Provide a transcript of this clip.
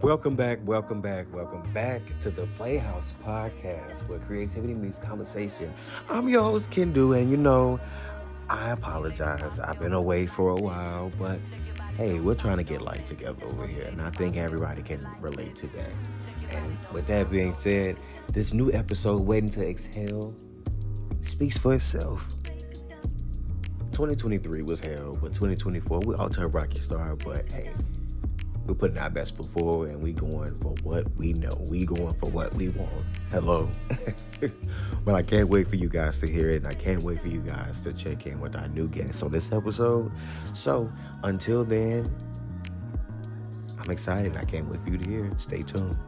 Welcome back to the Playhouse Podcast, where creativity meets conversation. I'm your host, Kendu, and I apologize. I've been away for a while, but hey, we're trying to get life together over here, and I think everybody can relate to that. And with that being said, this new episode, Waiting to Exhale, speaks for itself. 2023 was hell, but 2024, we all turned rocket star, but hey, we're putting our best foot forward, and we going for what we know. We going for what we want. Hello. But I can't wait for you guys to hear it, and I can't wait for you guys to check in with our new guests on this episode. So until then, I'm excited. I can't wait for you to hear it. Stay tuned.